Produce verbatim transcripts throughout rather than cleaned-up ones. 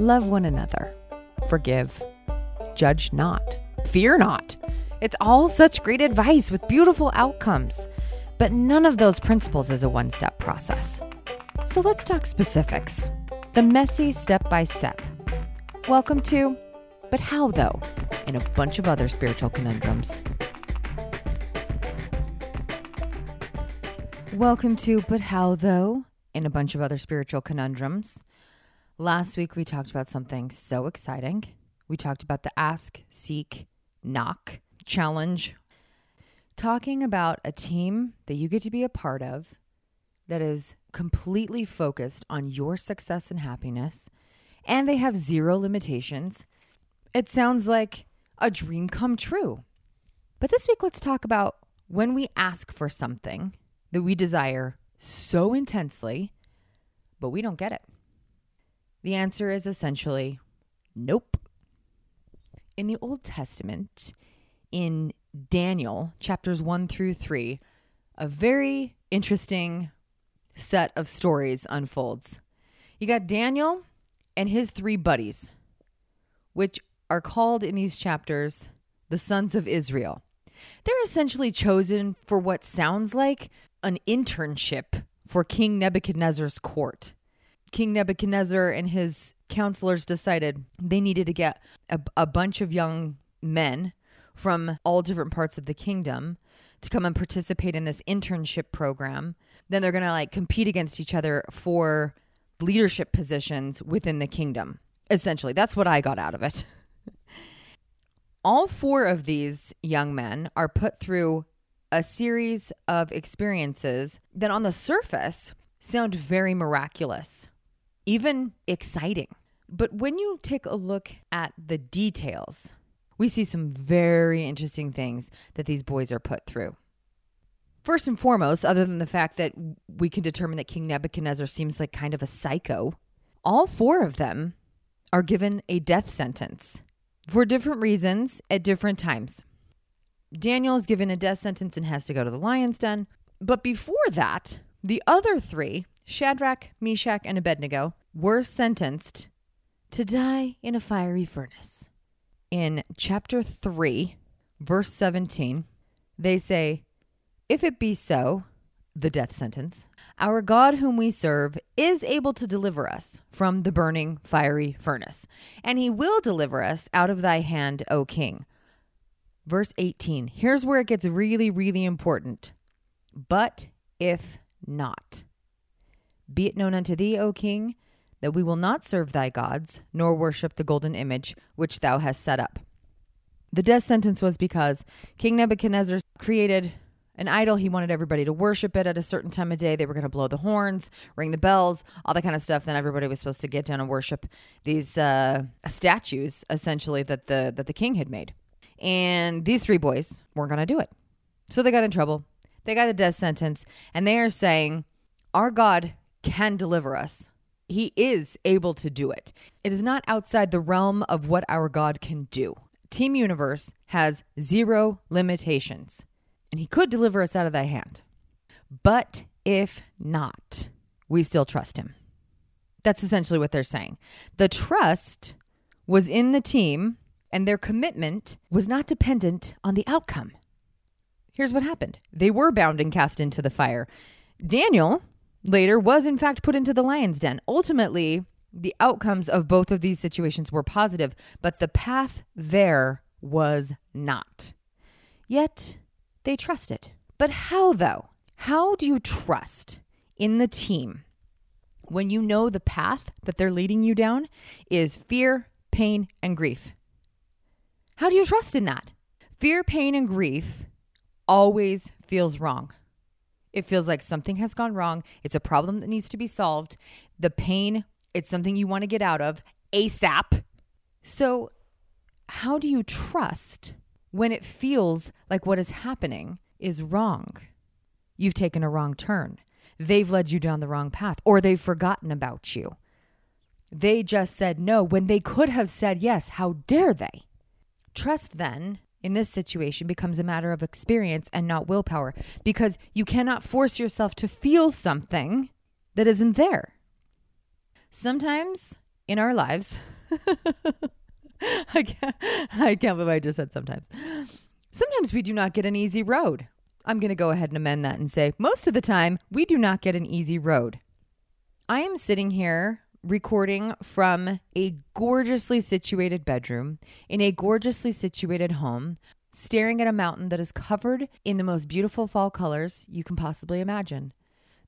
Love one another. Forgive. Judge not. Fear not. It's all such great advice with beautiful outcomes. But none of those principles is a one-step process. So let's talk specifics. The messy step-by-step. Welcome to But How Though? And a bunch of other spiritual conundrums. Welcome to But How Though? And a bunch of other spiritual conundrums. Last week we talked about something so exciting. We talked about the ask, seek, knock challenge. Talking about a team that you get to be a part of that is completely focused on your success and happiness, and they have zero limitations. It sounds like a dream come true. But this week, let's talk about when we ask for something that we desire so intensely, but we don't get it. The answer is essentially nope. In the Old Testament, in Daniel chapters one through three, a very interesting set of stories unfolds. You got Daniel and his three buddies, which are called in these chapters the sons of Israel. They're essentially chosen for what sounds like an internship for King Nebuchadnezzar's court. King Nebuchadnezzar and his counselors decided they needed to get a, a bunch of young men from all different parts of the kingdom to come and participate in this internship program. Then they're going to like compete against each other for leadership positions within the kingdom. Essentially, that's what I got out of it. All four of these young men are put through a series of experiences that on the surface sound very miraculous, even exciting. But when you take a look at the details, we see some very interesting things that these boys are put through. First and foremost, other than the fact that we can determine that King Nebuchadnezzar seems like kind of a psycho, all four of them are given a death sentence for different reasons at different times. Daniel is given a death sentence and has to go to the lion's den. But before that, the other three, Shadrach, Meshach, and Abednego, were sentenced to die in a fiery furnace. In chapter three, verse seventeen, they say, "If it be so," the death sentence, "our God whom we serve is able to deliver us from the burning fiery furnace, and he will deliver us out of thy hand, O king." Verse eighteen, here's where it gets really, really important. "But if not, be it known unto thee, O king, that we will not serve thy gods, nor worship the golden image which thou hast set up." The death sentence was because King Nebuchadnezzar created an idol. He wanted everybody to worship it at a certain time of day. They were going to blow the horns, ring the bells, all that kind of stuff. Then everybody was supposed to get down and worship these uh, statues, essentially, that the that the king had made. And these three boys weren't going to do it. So they got in trouble. They got the death sentence. And they are saying, our God can deliver us. He is able to do it. It is not outside the realm of what our God can do. Team Universe has zero limitations. And he could deliver us out of thy hand. But if not, we still trust him. That's essentially what they're saying. The trust was in the team, and their commitment was not dependent on the outcome. Here's what happened. They were bound and cast into the fire. Daniel later was in fact put into the lion's den. Ultimately, the outcomes of both of these situations were positive, but the path there was not. Yet they trusted. But how though? How do you trust in the team when you know the path that they're leading you down is fear, pain, and grief? How do you trust in that? Fear, pain, and grief always feels wrong. It feels like something has gone wrong. It's a problem that needs to be solved. The pain, it's something you want to get out of ASAP. So how do you trust when it feels like what is happening is wrong? You've taken a wrong turn. They've led you down the wrong path, or they've forgotten about you. They just said no when they could have said yes. How dare they? Trust then in this situation becomes a matter of experience and not willpower, because you cannot force yourself to feel something that isn't there. Sometimes in our lives. I can't, I can't believe I just said sometimes. Sometimes we do not get an easy road. I'm going to go ahead and amend that and say, most of the time, we do not get an easy road. I am sitting here recording from a gorgeously situated bedroom in a gorgeously situated home, staring at a mountain that is covered in the most beautiful fall colors you can possibly imagine.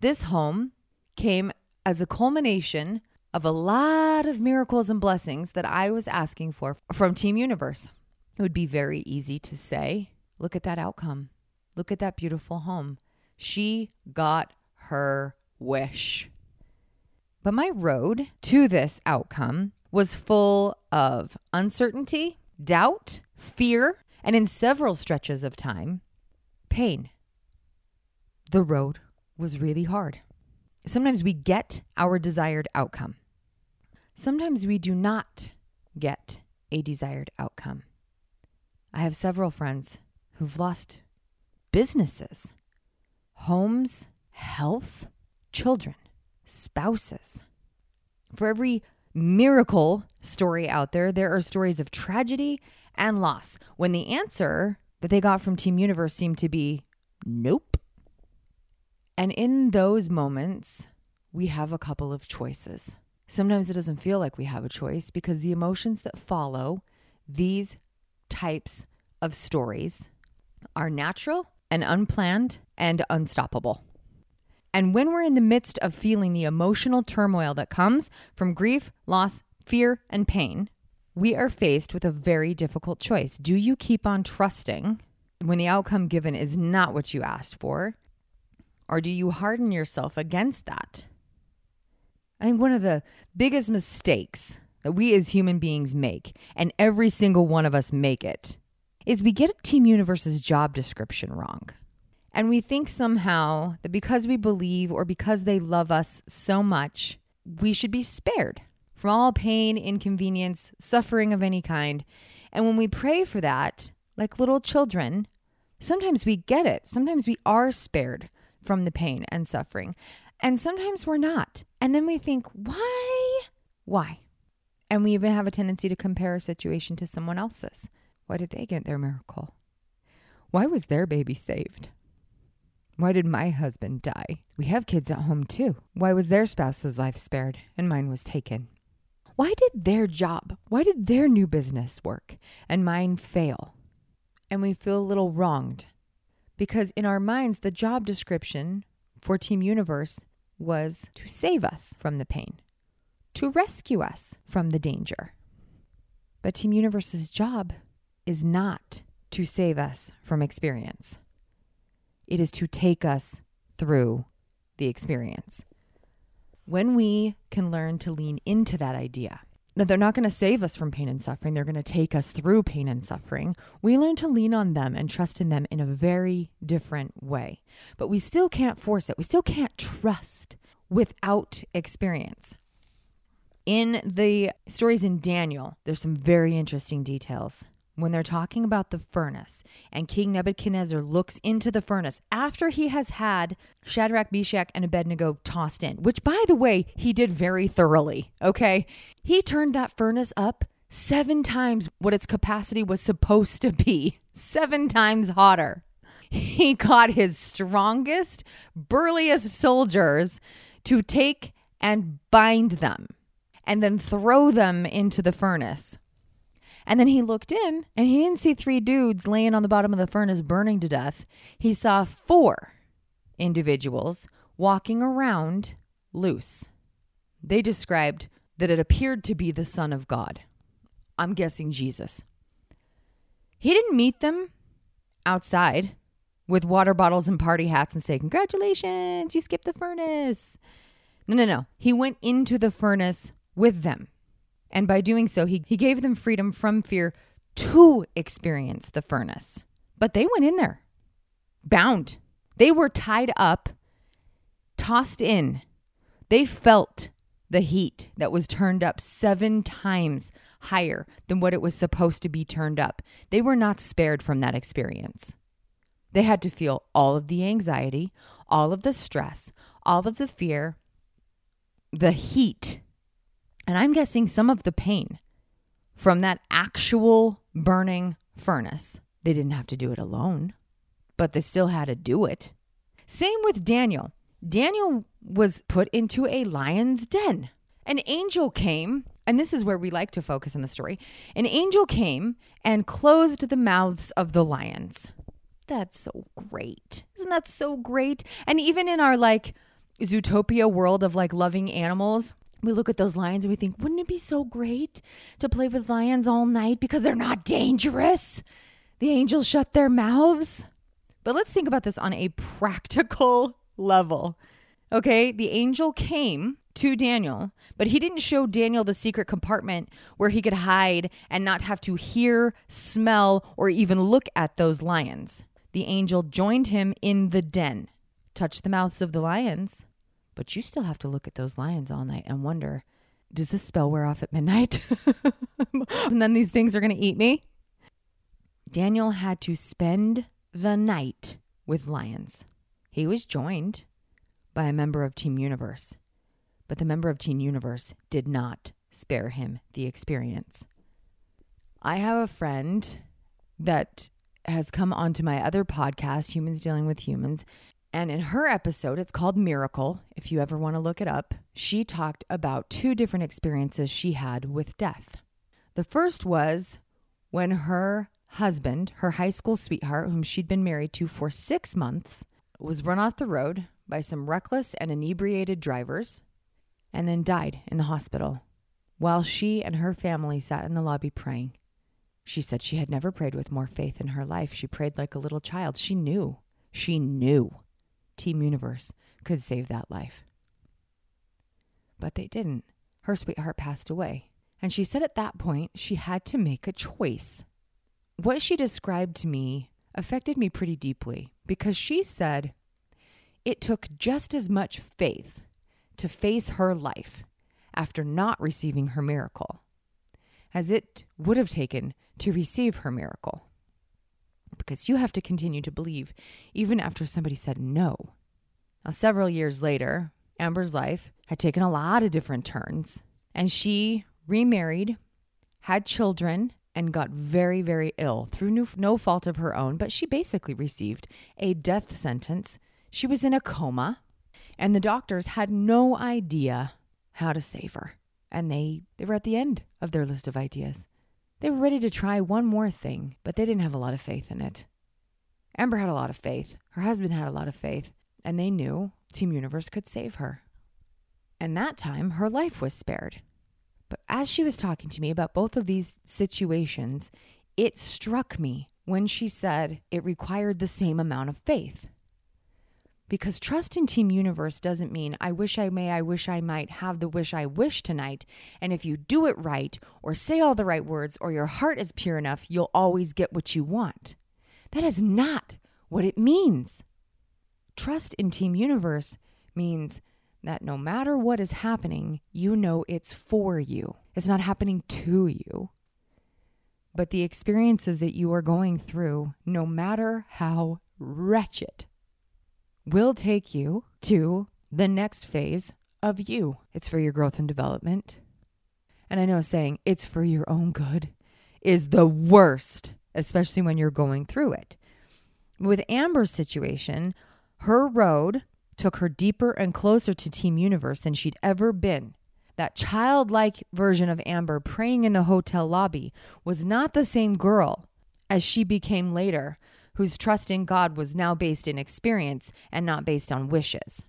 This home came as the culmination of a lot of miracles and blessings that I was asking for from Team Universe. It would be very easy to say, look at that outcome. Look at that beautiful home. She got her wish. But my road to this outcome was full of uncertainty, doubt, fear, and in several stretches of time, pain. The road was really hard. Sometimes we get our desired outcome. Sometimes we do not get a desired outcome. I have several friends who've lost businesses, homes, health, children, spouses. For every miracle story out there, there are stories of tragedy and loss when the answer that they got from Team Universe seemed to be nope. And in those moments, we have a couple of choices. Sometimes it doesn't feel like we have a choice because the emotions that follow these types of stories are natural and unplanned and unstoppable. And when we're in the midst of feeling the emotional turmoil that comes from grief, loss, fear, and pain, we are faced with a very difficult choice. Do you keep on trusting when the outcome given is not what you asked for? Or do you harden yourself against that? I think one of the biggest mistakes that we as human beings make, and every single one of us make it, is we get Team Universe's job description wrong. And we think somehow that because we believe or because they love us so much, we should be spared from all pain, inconvenience, suffering of any kind. And when we pray for that, like little children, sometimes we get it. Sometimes we are spared from the pain and suffering. And sometimes we're not. And then we think, why? Why? And we even have a tendency to compare a situation to someone else's. Why did they get their miracle? Why was their baby saved? Why did my husband die? We have kids at home too. Why was their spouse's life spared and mine was taken? Why did their job, why did their new business work and mine fail? And we feel a little wronged because in our minds, the job description for Team Universe was to save us from the pain, to rescue us from the danger. But Team Universe's job is not to save us from experience. It is to take us through the experience. When we can learn to lean into that idea that they're not going to save us from pain and suffering, they're going to take us through pain and suffering, we learn to lean on them and trust in them in a very different way. But we still can't force it. We still can't trust without experience. In the stories in Daniel, there's some very interesting details. When they're talking about the furnace and King Nebuchadnezzar looks into the furnace after he has had Shadrach, Meshach, and Abednego tossed in, which, by the way, he did very thoroughly, okay? He turned that furnace up seven times what its capacity was supposed to be, seven times hotter. He got his strongest, burliest soldiers to take and bind them and then throw them into the furnace. And then he looked in and he didn't see three dudes laying on the bottom of the furnace burning to death. He saw four individuals walking around loose. They described that it appeared to be the Son of God. I'm guessing Jesus. He didn't meet them outside with water bottles and party hats and say, congratulations, you skipped the furnace. No, no, no. He went into the furnace with them. And by doing so, he, he gave them freedom from fear to experience the furnace. But they went in there, bound. They were tied up, tossed in. They felt the heat that was turned up seven times higher than what it was supposed to be turned up. They were not spared from that experience. They had to feel all of the anxiety, all of the stress, all of the fear, the heat And I'm guessing some of the pain from that actual burning furnace. They didn't have to do it alone, but they still had to do it. Same with Daniel. Daniel was put into a lion's den. An angel came, and this is where we like to focus in the story. An angel came and closed the mouths of the lions. That's so great. Isn't that so great? And even in our like Zootopia world of like loving animals, we look at those lions and we think, wouldn't it be so great to play with lions all night because they're not dangerous? The angels shut their mouths. But let's think about this on a practical level. Okay, the angel came to Daniel, but he didn't show Daniel the secret compartment where he could hide and not have to hear, smell, or even look at those lions. The angel joined him in the den, touched the mouths of the lions, but you still have to look at those lions all night and wonder, does this spell wear off at midnight? And then these things are going to eat me? Daniel had to spend the night with lions. He was joined by a member of Team Universe, but the member of Team Universe did not spare him the experience. I have a friend that has come onto my other podcast, Humans Dealing With Humans, and in her episode, it's called Miracle, if you ever want to look it up, she talked about two different experiences she had with death. The first was when her husband, her high school sweetheart, whom she'd been married to for six months, was run off the road by some reckless and inebriated drivers and then died in the hospital while she and her family sat in the lobby praying. She said she had never prayed with more faith in her life. She prayed like a little child. She knew, she knew Team Universe could save that life. But they didn't. Her sweetheart passed away. And she said at that point, she had to make a choice. What she described to me affected me pretty deeply because she said it took just as much faith to face her life after not receiving her miracle as it would have taken to receive her miracle. Because you have to continue to believe even after somebody said no. Now, several years later, Amber's life had taken a lot of different turns and she remarried, had children, and got very, very ill through no fault of her own, but she basically received a death sentence. She was in a coma, and the doctors had no idea how to save her. And they, they were at the end of their list of ideas. They were ready to try one more thing, but they didn't have a lot of faith in it. Amber had a lot of faith. Her husband had a lot of faith, and they knew Team Universe could save her. And that time, her life was spared. But as she was talking to me about both of these situations, it struck me when she said it required the same amount of faith. Because trust in Team Universe doesn't mean I wish I may, I wish I might, have the wish I wish tonight. And if you do it right or say all the right words or your heart is pure enough, you'll always get what you want. That is not what it means. Trust in Team Universe means that no matter what is happening, you know it's for you. It's not happening to you. But the experiences that you are going through, no matter how wretched, will take you to the next phase of you. It's for your growth and development. And I know saying it's for your own good is the worst, especially when you're going through it. With Amber's situation, her road took her deeper and closer to Team Universe than she'd ever been. That childlike version of Amber praying in the hotel lobby was not the same girl as she became later, whose trust in God was now based in experience and not based on wishes.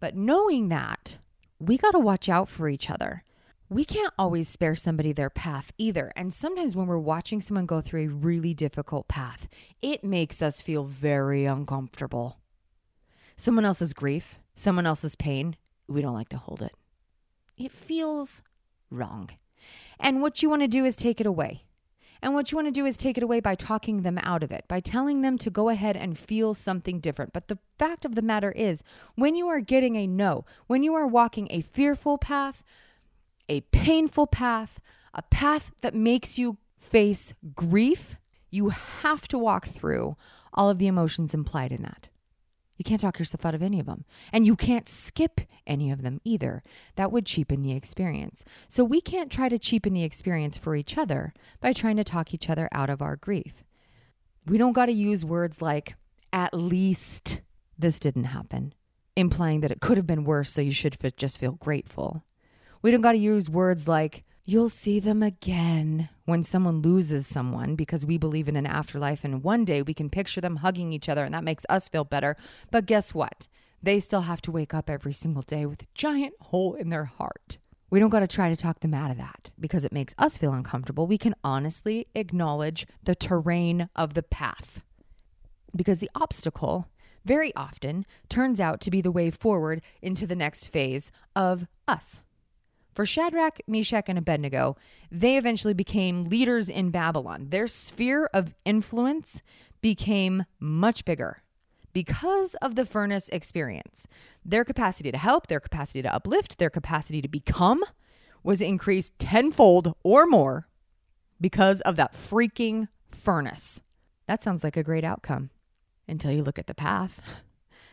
But knowing that, we got to watch out for each other. We can't always spare somebody their path either. And sometimes when we're watching someone go through a really difficult path, it makes us feel very uncomfortable. Someone else's grief, someone else's pain, we don't like to hold it. It feels wrong. And what you want to do is take it away. And what you want to do is take it away by talking them out of it, by telling them to go ahead and feel something different. But the fact of the matter is, when you are getting a no, when you are walking a fearful path, a painful path, a path that makes you face grief, you have to walk through all of the emotions implied in that. You can't talk yourself out of any of them. And you can't skip any of them either. That would cheapen the experience. So we can't try to cheapen the experience for each other by trying to talk each other out of our grief. We don't got to use words like, at least this didn't happen, implying that it could have been worse, so you should just feel grateful. We don't got to use words like, you'll see them again, when someone loses someone, because we believe in an afterlife and one day we can picture them hugging each other and that makes us feel better. But guess what? They still have to wake up every single day with a giant hole in their heart. We don't got to try to talk them out of that because it makes us feel uncomfortable. We can honestly acknowledge the terrain of the path, because the obstacle very often turns out to be the way forward into the next phase of us. For Shadrach, Meshach, and Abednego, they eventually became leaders in Babylon. Their sphere of influence became much bigger because of the furnace experience. Their capacity to help, their capacity to uplift, their capacity to become was increased tenfold or more because of that freaking furnace. That sounds like a great outcome until you look at the path.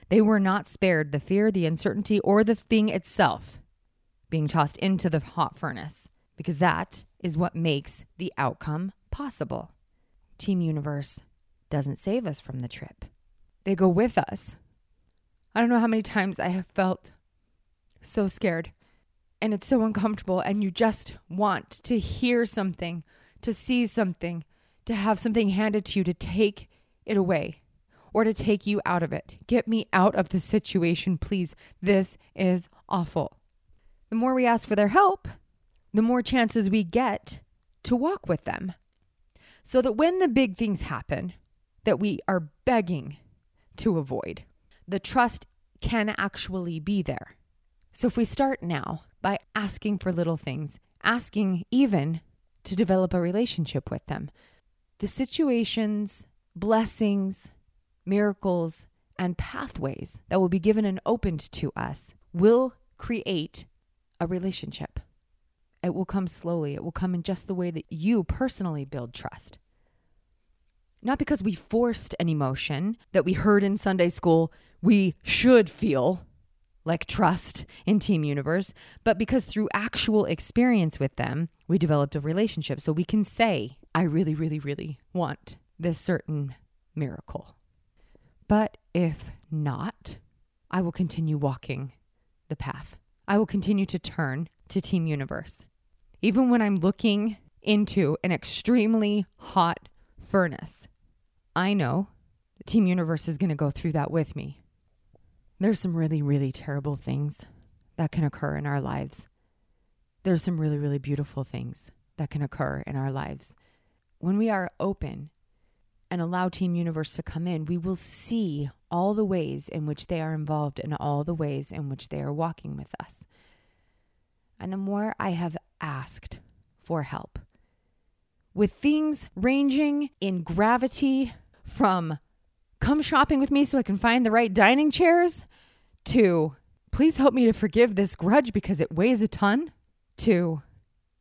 They were not spared the fear, the uncertainty, or the thing itself being tossed into the hot furnace, because that is what makes the outcome possible. Team Universe doesn't save us from the trip. They go with us. I don't know how many times I have felt so scared and it's so uncomfortable and you just want to hear something, to see something, to have something handed to you to take it away or to take you out of it. Get me out of the situation, please. This is awful. The more we ask for their help, the more chances we get to walk with them. So that when the big things happen that we are begging to avoid, the trust can actually be there. So if we start now by asking for little things, asking even to develop a relationship with them, the situations, blessings, miracles, and pathways that will be given and opened to us will create a relationship. It will come slowly. It will come in just the way that you personally build trust. Not because we forced an emotion that we heard in Sunday school, we should feel like trust in Team Universe, but because through actual experience with them, we developed a relationship. So we can say, I really, really, really want this certain miracle. But if not, I will continue walking the path. I will continue to turn to Team Universe. Even when I'm looking into an extremely hot furnace, I know that Team Universe is going to go through that with me. There's some really, really terrible things that can occur in our lives. There's some really, really beautiful things that can occur in our lives. When we are open and allow Team Universe to come in, we will see all the ways in which they are involved and all the ways in which they are walking with us. And the more I have asked for help with things ranging in gravity from come shopping with me so I can find the right dining chairs, to please help me to forgive this grudge because it weighs a ton, to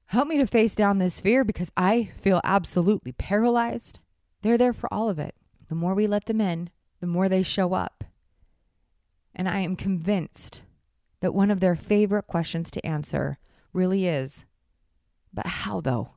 help me to face down this fear because I feel absolutely paralyzed. They're there for all of it. The more we let them in, the more they show up. And I am convinced that one of their favorite questions to answer really is, but how though?